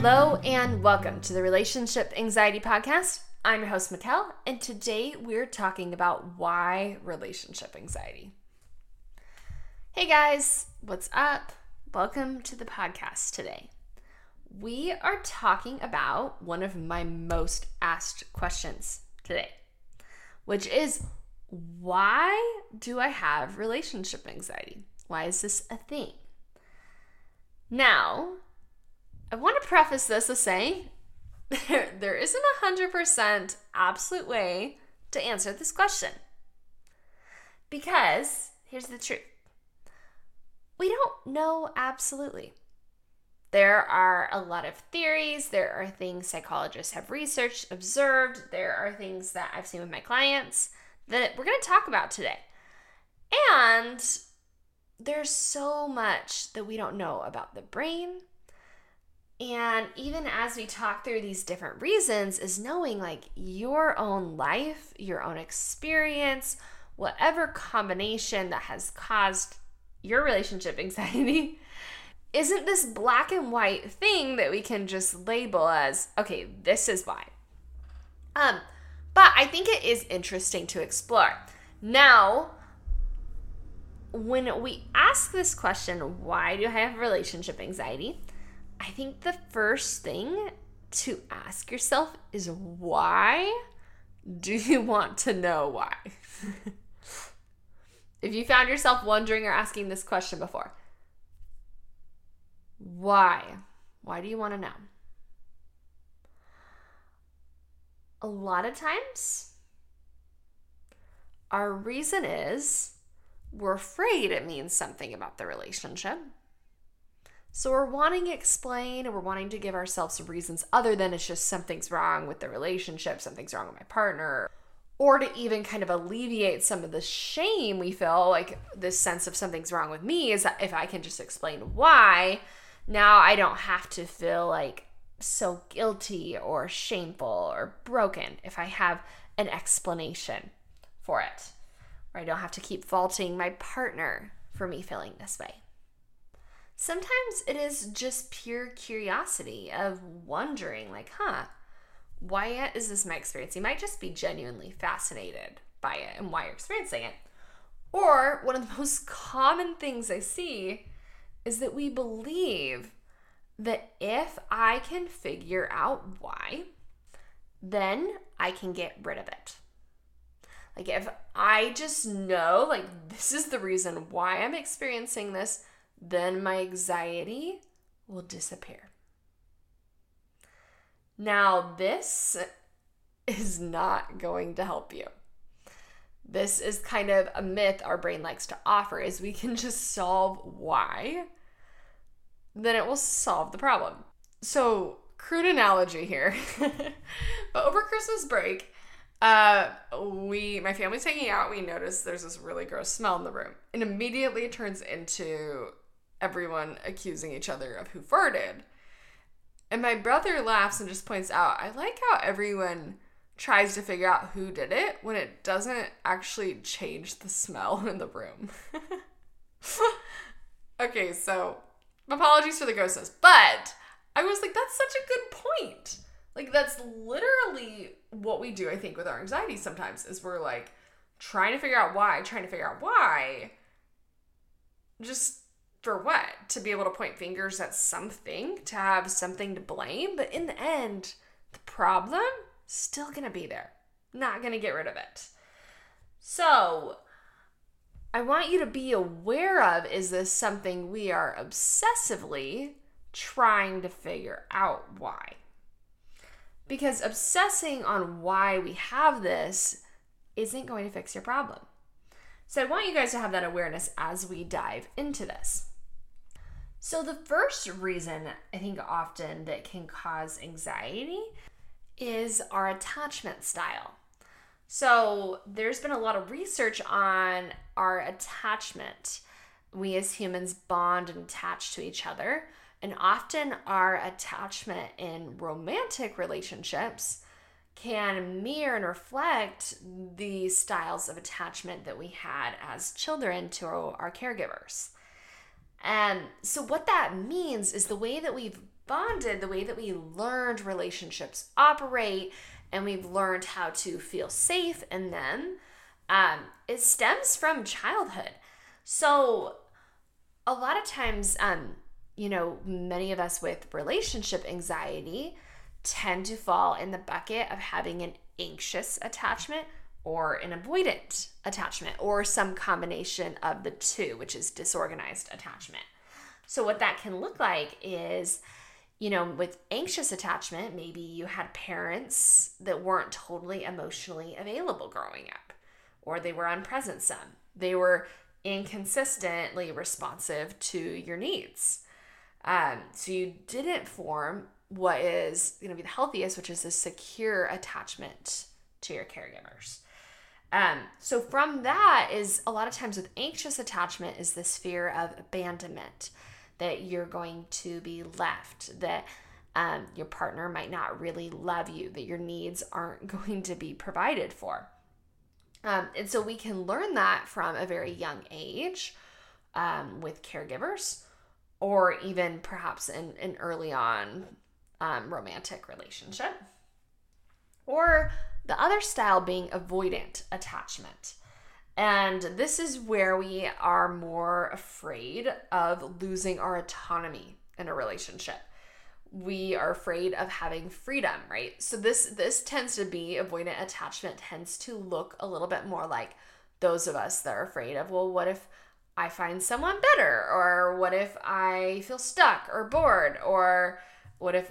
Hello and welcome to the Relationship Anxiety Podcast. I'm your host, Mikel, and today we're talking about why relationship anxiety. Hey guys, what's up? Welcome to the podcast today. We are talking about one of my most asked questions today, which is, why do I have relationship anxiety? Why is this a thing? Now, I want to preface this as saying there isn't 100% absolute way to answer this question. Because, here's the truth, we don't know absolutely. There are a lot of theories, there are things psychologists have researched, observed, there are things that I've seen with my clients that we're going to talk about today. And there's so much that we don't know about the brain. And even as we talk through these different reasons is knowing like your own life, your own experience, whatever combination that has caused your relationship anxiety, isn't this black and white thing that we can just label as, okay, this is why. But I think it is interesting to explore. Now, when we ask this question, why do I have relationship anxiety? I think the first thing to ask yourself is, why do you want to know why? If you found yourself wondering or asking this question before, why? Why do you want to know? A lot of times, our reason is we're afraid it means something about the relationship. So we're wanting to explain and we're wanting to give ourselves some reasons other than it's just something's wrong with the relationship, something's wrong with my partner, or to even kind of alleviate some of the shame we feel, like this sense of something's wrong with me is that if I can just explain why, now I don't have to feel like so guilty or shameful or broken if I have an explanation for it, or I don't have to keep faulting my partner for me feeling this way. Sometimes it is just pure curiosity of wondering, like, why is this my experience? You might just be genuinely fascinated by it and why you're experiencing it. Or one of the most common things I see is that we believe that if I can figure out why, then I can get rid of it. Like, if I just know, like, this is the reason why I'm experiencing this, then my anxiety will disappear. Now, this is not going to help you. This is kind of a myth our brain likes to offer, is we can just solve why, then it will solve the problem. So, crude analogy here, but over Christmas break, my family's hanging out, we notice there's this really gross smell in the room, and immediately it turns into everyone accusing each other of who farted. And my brother laughs and just points out, I like how everyone tries to figure out who did it when it doesn't actually change the smell in the room. Okay, so apologies for the grossness, but I was like, that's such a good point. Like, that's literally what we do, I think, with our anxiety sometimes, is we're like trying to figure out why, just for what? To be able to point fingers at something, to have something to blame. But in the end, the problem is still going to be there. Not going to get rid of it. So I want you to be aware of, is this something we are obsessively trying to figure out why? Because obsessing on why we have this isn't going to fix your problem. So I want you guys to have that awareness as we dive into this. So the first reason I think often that can cause anxiety is our attachment style. So there's been a lot of research on our attachment. We as humans bond and attach to each other. And often our attachment in romantic relationships can mirror and reflect the styles of attachment that we had as children to our caregivers. And so what that means is the way that we've bonded, the way that we learned relationships operate, and we've learned how to feel safe in them, it stems from childhood. So a lot of times, many of us with relationship anxiety tend to fall in the bucket of having an anxious attachment or an avoidant attachment or some combination of the two, which is disorganized attachment. So what that can look like is, with anxious attachment, maybe you had parents that weren't totally emotionally available growing up, or they were unpresent some. They were inconsistently responsive to your needs. So you didn't form what is going to be the healthiest, which is a secure attachment to your caregivers. So from that is a lot of times with anxious attachment is this fear of abandonment, that you're going to be left, that your partner might not really love you, that your needs aren't going to be provided for. And so we can learn that from a very young age with caregivers, or even perhaps in an early on romantic relationship. Or the other style being avoidant attachment. And this is where we are more afraid of losing our autonomy in a relationship. We are afraid of having freedom, right? So this tends to be, avoidant attachment tends to look a little bit more like those of us that are afraid of, well, what if I find someone better? Or what if I feel stuck or bored? Or what if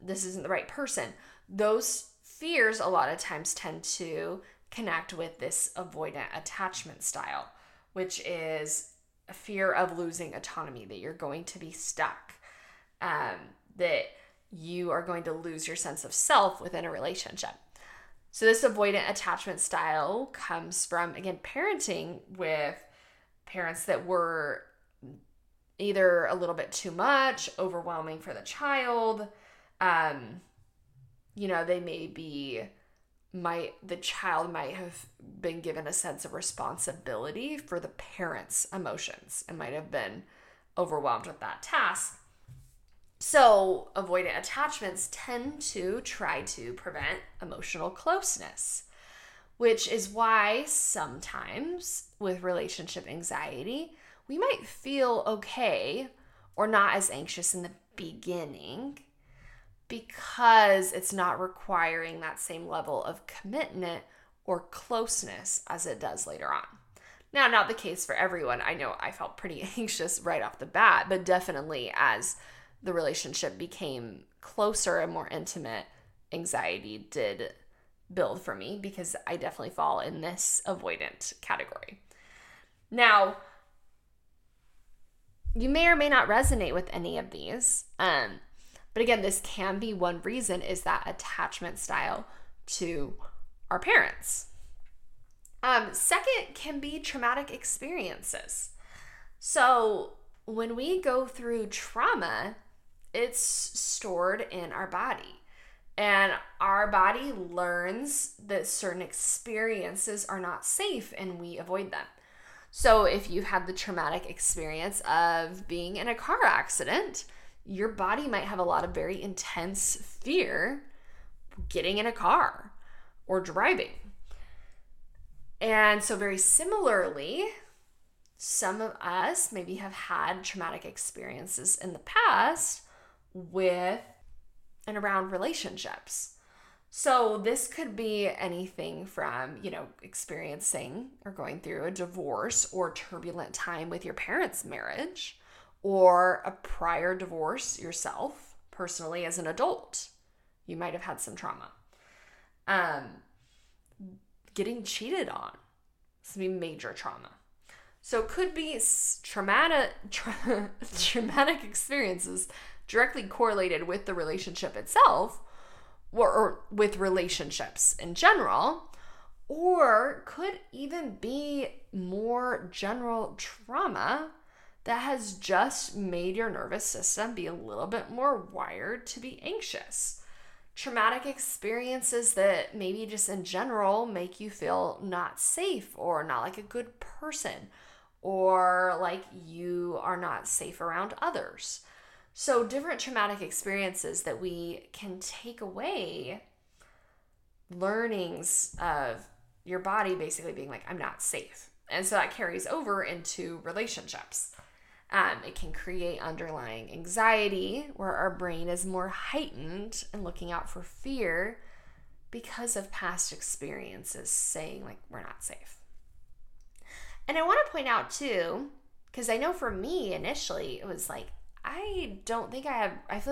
this isn't the right person? Those fears a lot of times tend to connect with this avoidant attachment style, which is a fear of losing autonomy, that you're going to be stuck, that you are going to lose your sense of self within a relationship. So this avoidant attachment style comes from, again, parenting with parents that were either a little bit too much, overwhelming for the child. The child might have been given a sense of responsibility for the parent's emotions and might have been overwhelmed with that task. So avoidant attachments tend to try to prevent emotional closeness, which is why sometimes with relationship anxiety, we might feel okay or not as anxious in the beginning because it's not requiring that same level of commitment or closeness as it does later on. Now, not the case for everyone. I know I felt pretty anxious right off the bat, but definitely as the relationship became closer and more intimate, anxiety did build for me because I definitely fall in this avoidant category. Now, you may or may not resonate with any of these, but again, this can be one reason, is that attachment style to our parents. Second can be traumatic experiences. So when we go through trauma, it's stored in our body. And our body learns that certain experiences are not safe and we avoid them. So if you've had the traumatic experience of being in a car accident, your body might have a lot of very intense fear getting in a car or driving. And so very similarly, some of us maybe have had traumatic experiences in the past with and around relationships. So this could be anything from, experiencing or going through a divorce or turbulent time with your parents' marriage, or a prior divorce yourself personally as an adult. You might have had some trauma. Getting cheated on. This would be major trauma. So it could be traumatic experiences directly correlated with the relationship itself, or with relationships in general, or could even be more general trauma that has just made your nervous system be a little bit more wired to be anxious. Traumatic experiences that maybe just in general make you feel not safe or not like a good person or like you are not safe around others. So different traumatic experiences that we can take away learnings of your body basically being like, I'm not safe. And so that carries over into relationships. It can create underlying anxiety where our brain is more heightened and looking out for fear because of past experiences saying like, we're not safe. And I want to point out too, because I know for me initially it was like, I feel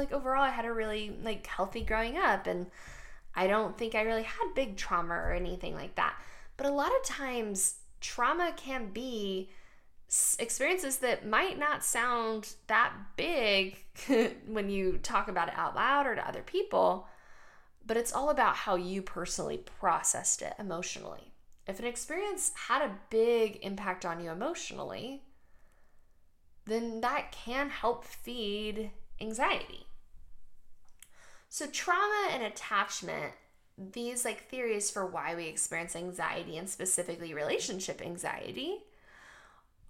like overall I had a really like healthy growing up, and I don't think I really had big trauma or anything like that. But a lot of times trauma can be experiences that might not sound that big when you talk about it out loud or to other people, but it's all about how you personally processed it emotionally. If an experience had a big impact on you emotionally, then that can help feed anxiety. So trauma and attachment, these like theories for why we experience anxiety and specifically relationship anxiety,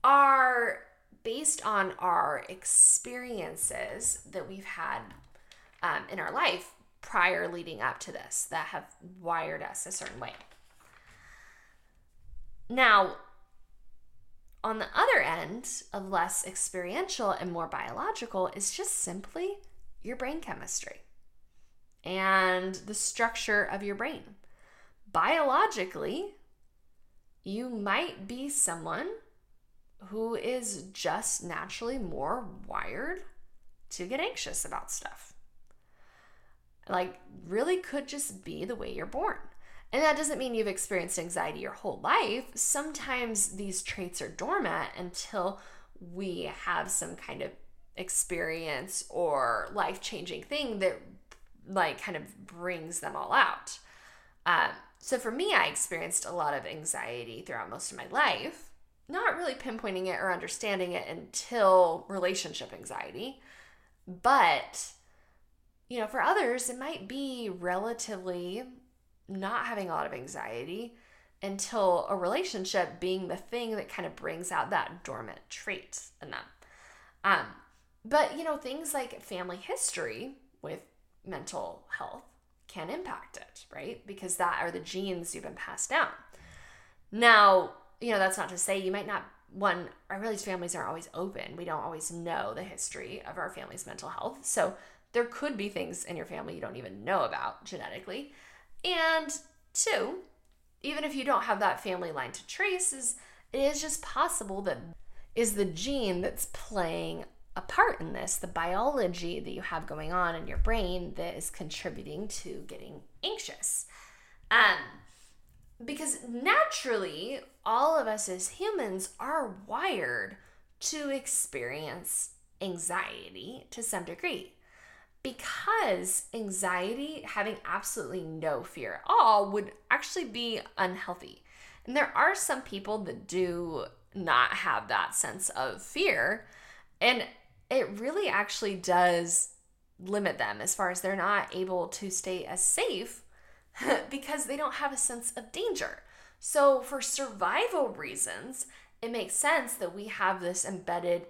are based on our experiences that we've had in our life prior leading up to this that have wired us a certain way. Now, on the other end of less experiential and more biological is just simply your brain chemistry and the structure of your brain. Biologically, you might be someone who is just naturally more wired to get anxious about stuff. Like, really could just be the way you're born. And that doesn't mean you've experienced anxiety your whole life. Sometimes these traits are dormant until we have some kind of experience or life-changing thing that like kind of brings them all out. So for me, I experienced a lot of anxiety throughout most of my life, not really pinpointing it or understanding it until relationship anxiety. But, you know, for others, it might be relatively not having a lot of anxiety until a relationship being the thing that kind of brings out that dormant trait in them. But, you know, things like family history with mental health can impact it, right? Because that are the genes you've been passed down. Now, you know, that's not to say you might not, one, I realize families aren't always open. We don't always know the history of our family's mental health. So there could be things in your family you don't even know about genetically. And two, even if you don't have that family line to trace, it is just possible that is the gene that's playing a part in this, the biology that you have going on in your brain that is contributing to getting anxious. Because naturally, all of us as humans are wired to experience anxiety to some degree. Because anxiety, having absolutely no fear at all, would actually be unhealthy. And there are some people that do not have that sense of fear. And it really actually does limit them as far as they're not able to stay as safe because they don't have a sense of danger. So for survival reasons, it makes sense that we have this embedded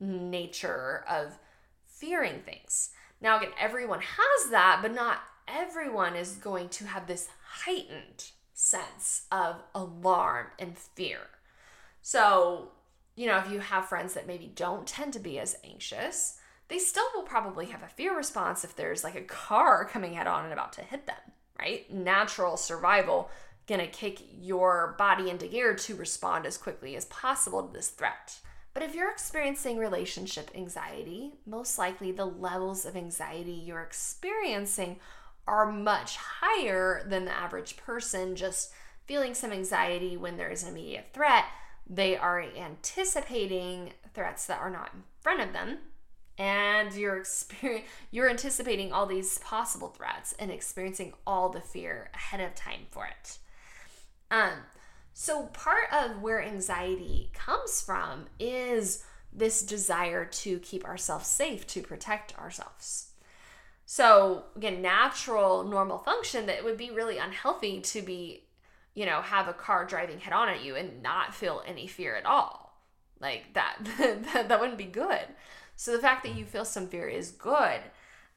nature of fearing things. Now, again, everyone has that, but not everyone is going to have this heightened sense of alarm and fear. So, you know, if you have friends that maybe don't tend to be as anxious, they still will probably have a fear response if there's like a car coming head on and about to hit them, right? Natural survival gonna kick your body into gear to respond as quickly as possible to this threat. But if you're experiencing relationship anxiety, most likely the levels of anxiety you're experiencing are much higher than the average person just feeling some anxiety when there is an immediate threat. They are anticipating threats that are not in front of them, and you're anticipating all these possible threats and experiencing all the fear ahead of time for it. So part of where anxiety comes from is this desire to keep ourselves safe, to protect ourselves. So again, natural, normal function that it would be really unhealthy to be, you know, have a car driving head on at you and not feel any fear at all. Like that wouldn't be good. So the fact that you feel some fear is good.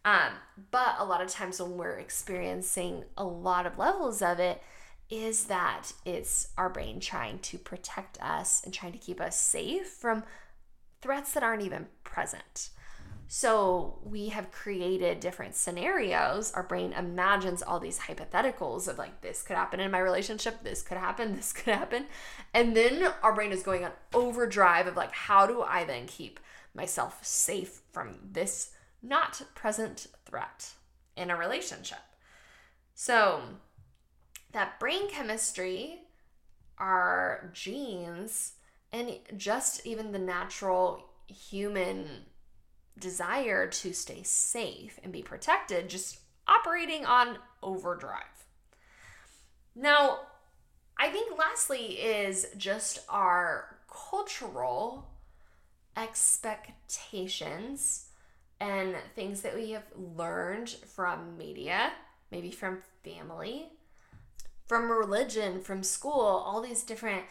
But a lot of times when we're experiencing a lot of levels of it, is that it's our brain trying to protect us and trying to keep us safe from threats that aren't even present. So we have created different scenarios. Our brain imagines all these hypotheticals of like, this could happen in my relationship, this could happen, this could happen. And then our brain is going on overdrive of like, how do I then keep myself safe from this not present threat in a relationship? So that brain chemistry, our genes, and just even the natural human desire to stay safe and be protected, just operating on overdrive. Now, I think lastly is just our cultural expectations and things that we have learned from media, maybe from family, from religion, from school, all these different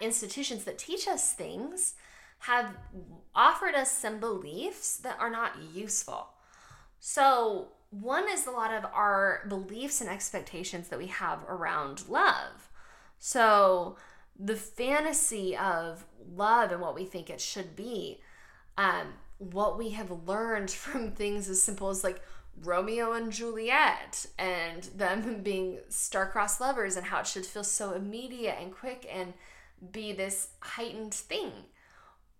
institutions that teach us things have offered us some beliefs that are not useful. So one is a lot of our beliefs and expectations that we have around love. So the fantasy of love and what we think it should be, what we have learned from things as simple as like Romeo and Juliet and them being star-crossed lovers and how it should feel so immediate and quick and be this heightened thing.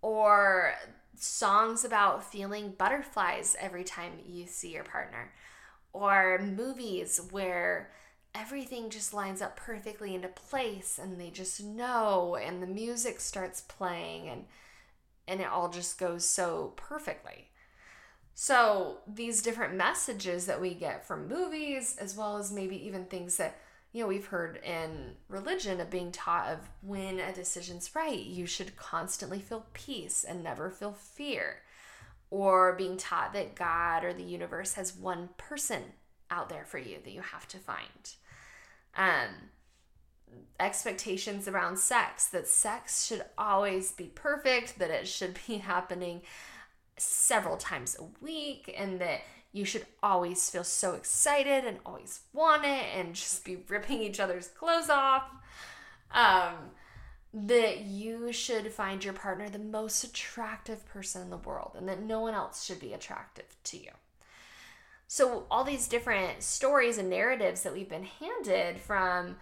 Or songs about feeling butterflies every time you see your partner. Or movies where everything just lines up perfectly into place and they just know and the music starts playing and it all just goes so perfectly. So these different messages that we get from movies, as well as maybe even things that, you know, we've heard in religion of being taught of when a decision's right, you should constantly feel peace and never feel fear. Or being taught that God or the universe has one person out there for you that you have to find. Expectations around sex, that sex should always be perfect, that it should be happening several times a week, and that you should always feel so excited and always want it and just be ripping each other's clothes off. That you should find your partner the most attractive person in the world and that no one else should be attractive to you. So all these different stories and narratives that we've been handed from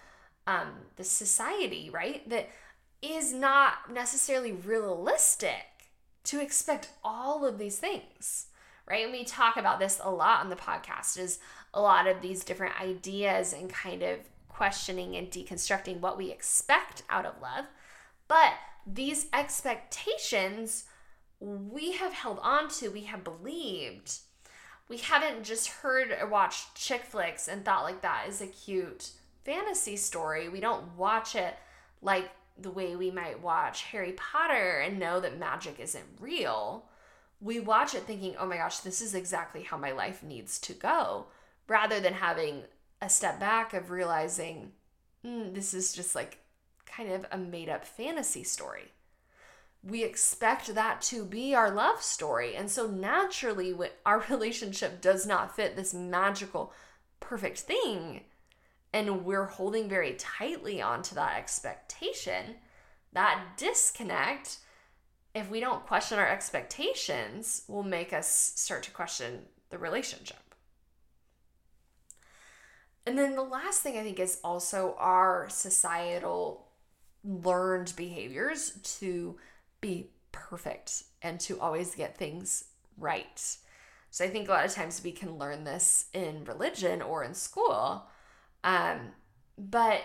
the society, right? That is not necessarily realistic to expect all of these things. Right? And we talk about this a lot on the podcast, is a lot of these different ideas and kind of questioning and deconstructing what we expect out of love. But these expectations we have held on to, we have believed. We haven't just heard or watched chick flicks and thought like that is a cute fantasy story. We don't watch it like the way we might watch Harry Potter and know that magic isn't real. We watch it thinking, oh my gosh, this is exactly how my life needs to go, rather than having a step back of realizing, this is just like kind of a made-up fantasy story. We expect that to be our love story. And so naturally, when our relationship does not fit this magical, perfect thing, and we're holding very tightly onto that expectation, that disconnect, if we don't question our expectations, will make us start to question the relationship. And then the last thing I think is also our societal learned behaviors to be perfect and to always get things right. So I think a lot of times we can learn this in religion or in school. But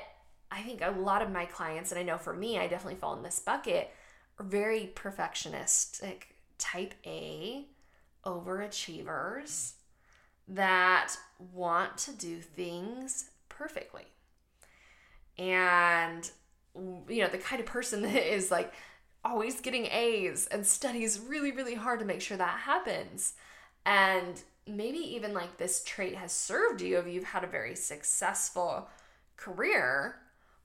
I think a lot of my clients, and I know for me, I definitely fall in this bucket, very perfectionistic, type A overachievers that want to do things perfectly. And, you know, the kind of person that is like always getting A's and studies really, really hard to make sure that happens. And maybe even like this trait has served you if you've had a very successful career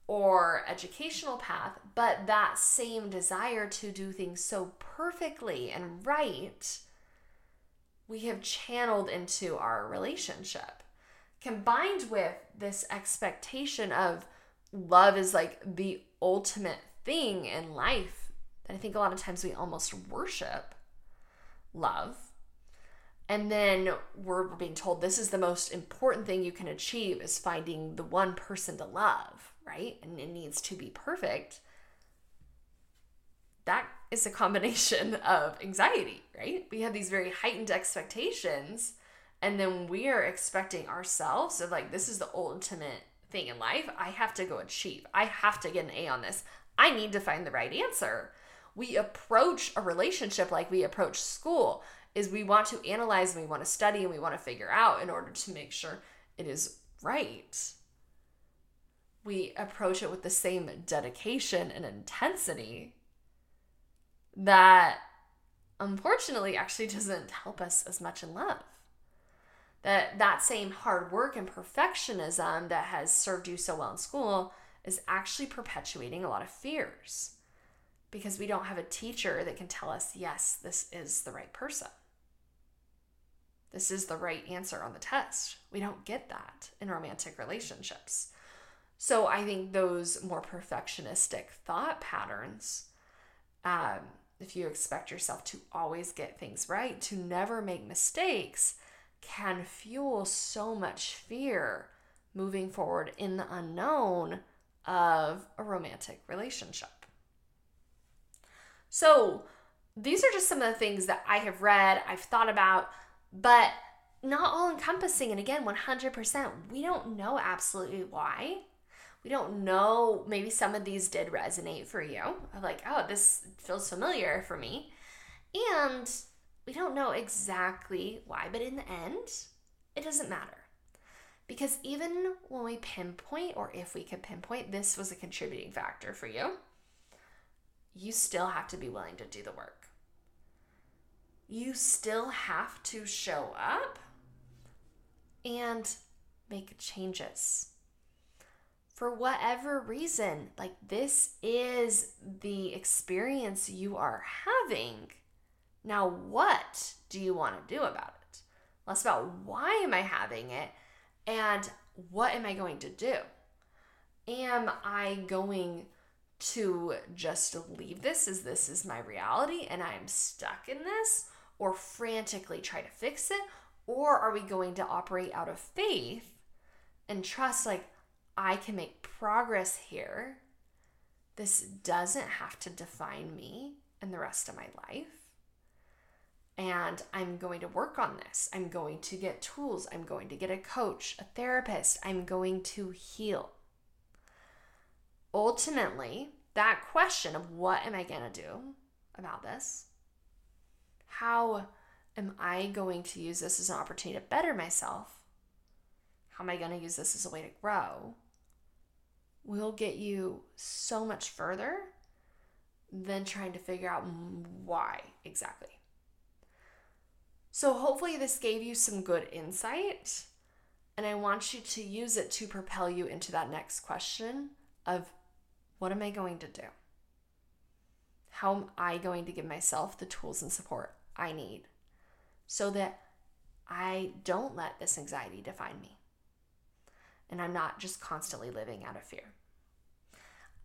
or educational path, but that same desire to do things so perfectly and right we have channeled into our relationship, combined with this expectation of love is like the ultimate thing in life. And I think a lot of times we almost worship love. And then we're being told this is the most important thing you can achieve is finding the one person to love, right? And it needs to be perfect. That is a combination of anxiety, right? We have these very heightened expectations, and then we are expecting ourselves of like, this is the ultimate thing in life. I have to go achieve. I have to get an A on this. I need to find the right answer. We approach a relationship like we approach school, is we want to analyze and we want to study and we want to figure out in order to make sure it is right. We approach it with the same dedication and intensity that unfortunately actually doesn't help us as much in love. That same hard work and perfectionism that has served you so well in school is actually perpetuating a lot of fears, because we don't have a teacher that can tell us, yes, this is the right person. This is the right answer on the test. We don't get that in romantic relationships. So I think those more perfectionistic thought patterns, if you expect yourself to always get things right, to never make mistakes, can fuel so much fear moving forward in the unknown of a romantic relationship. So these are just some of the things that I have read, I've thought about, but not all encompassing. And again, 100%, we don't know absolutely why. We don't know, maybe some of these did resonate for you. I'm like, oh, this feels familiar for me. And we don't know exactly why, but in the end, it doesn't matter. Because even when we pinpoint, or if we could pinpoint, this was a contributing factor for you, you still have to be willing to do the work. You still have to show up and make changes. For whatever reason, like, this is the experience you are having. Now, what do you want to do about it? Less about why am I having it and what am I going to do? Am I going to just leave this as this is my reality and I'm stuck in this, or frantically try to fix it? Or are we going to operate out of faith and trust, like, I can make progress here. This doesn't have to define me and the rest of my life. And I'm going to work on this. I'm going to get tools. I'm going to get a coach, a therapist. I'm going to heal. Ultimately, that question of what am I going to do about this? How am I going to use this as an opportunity to better myself? How am I going to use this as a way to grow? Will get you so much further than trying to figure out why exactly. So hopefully this gave you some good insight, and I want you to use it to propel you into that next question of, what am I going to do? How am I going to give myself the tools and support I need so that I don't let this anxiety define me and I'm not just constantly living out of fear?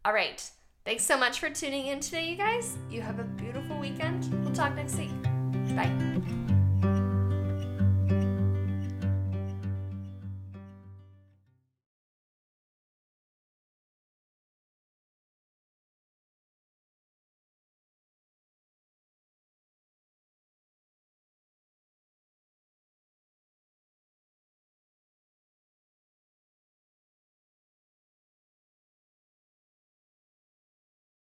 All right. Thanks so much for tuning in today, you guys. You have a beautiful weekend. We'll talk next week. Bye.